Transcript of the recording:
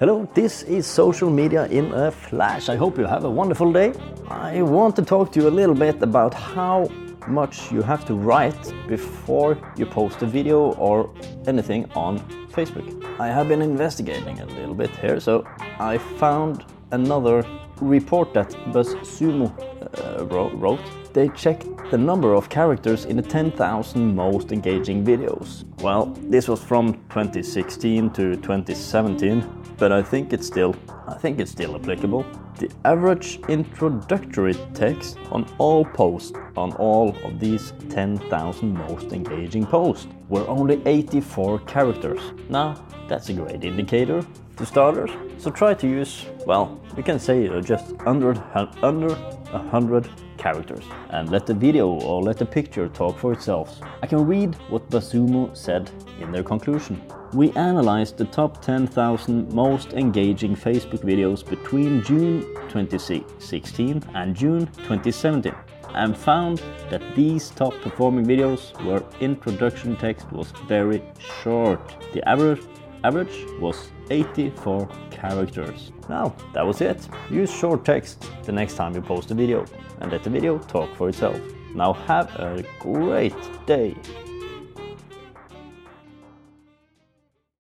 Hello, this is Social Media in a Flash. I hope you have a wonderful day. I want to talk to you a little bit about how much you have to write before you post a video or anything on Facebook. I have been investigating a little bit here, so I found another report that BuzzSumo wrote. They checked the number of characters in the 10,000 most engaging videos. Well, this was from 2016 to 2017, but I think it's still applicable. The average introductory text on all posts on all of these 10,000 most engaging posts were only 84 characters. Now, that's a great indicator to starters. So try to use, well, you can say just under 100 characters, and let the video or let the picture talk for itself. I can read what BuzzSumo said in their conclusion. We analyzed the top 10,000 most engaging Facebook videos between June 2016 and June 2017, and found that these top performing videos where introduction text was very short. The average was 84 characters. Now, that was it. Use short text the next time you post a video and let the video talk for itself. Now have a great day.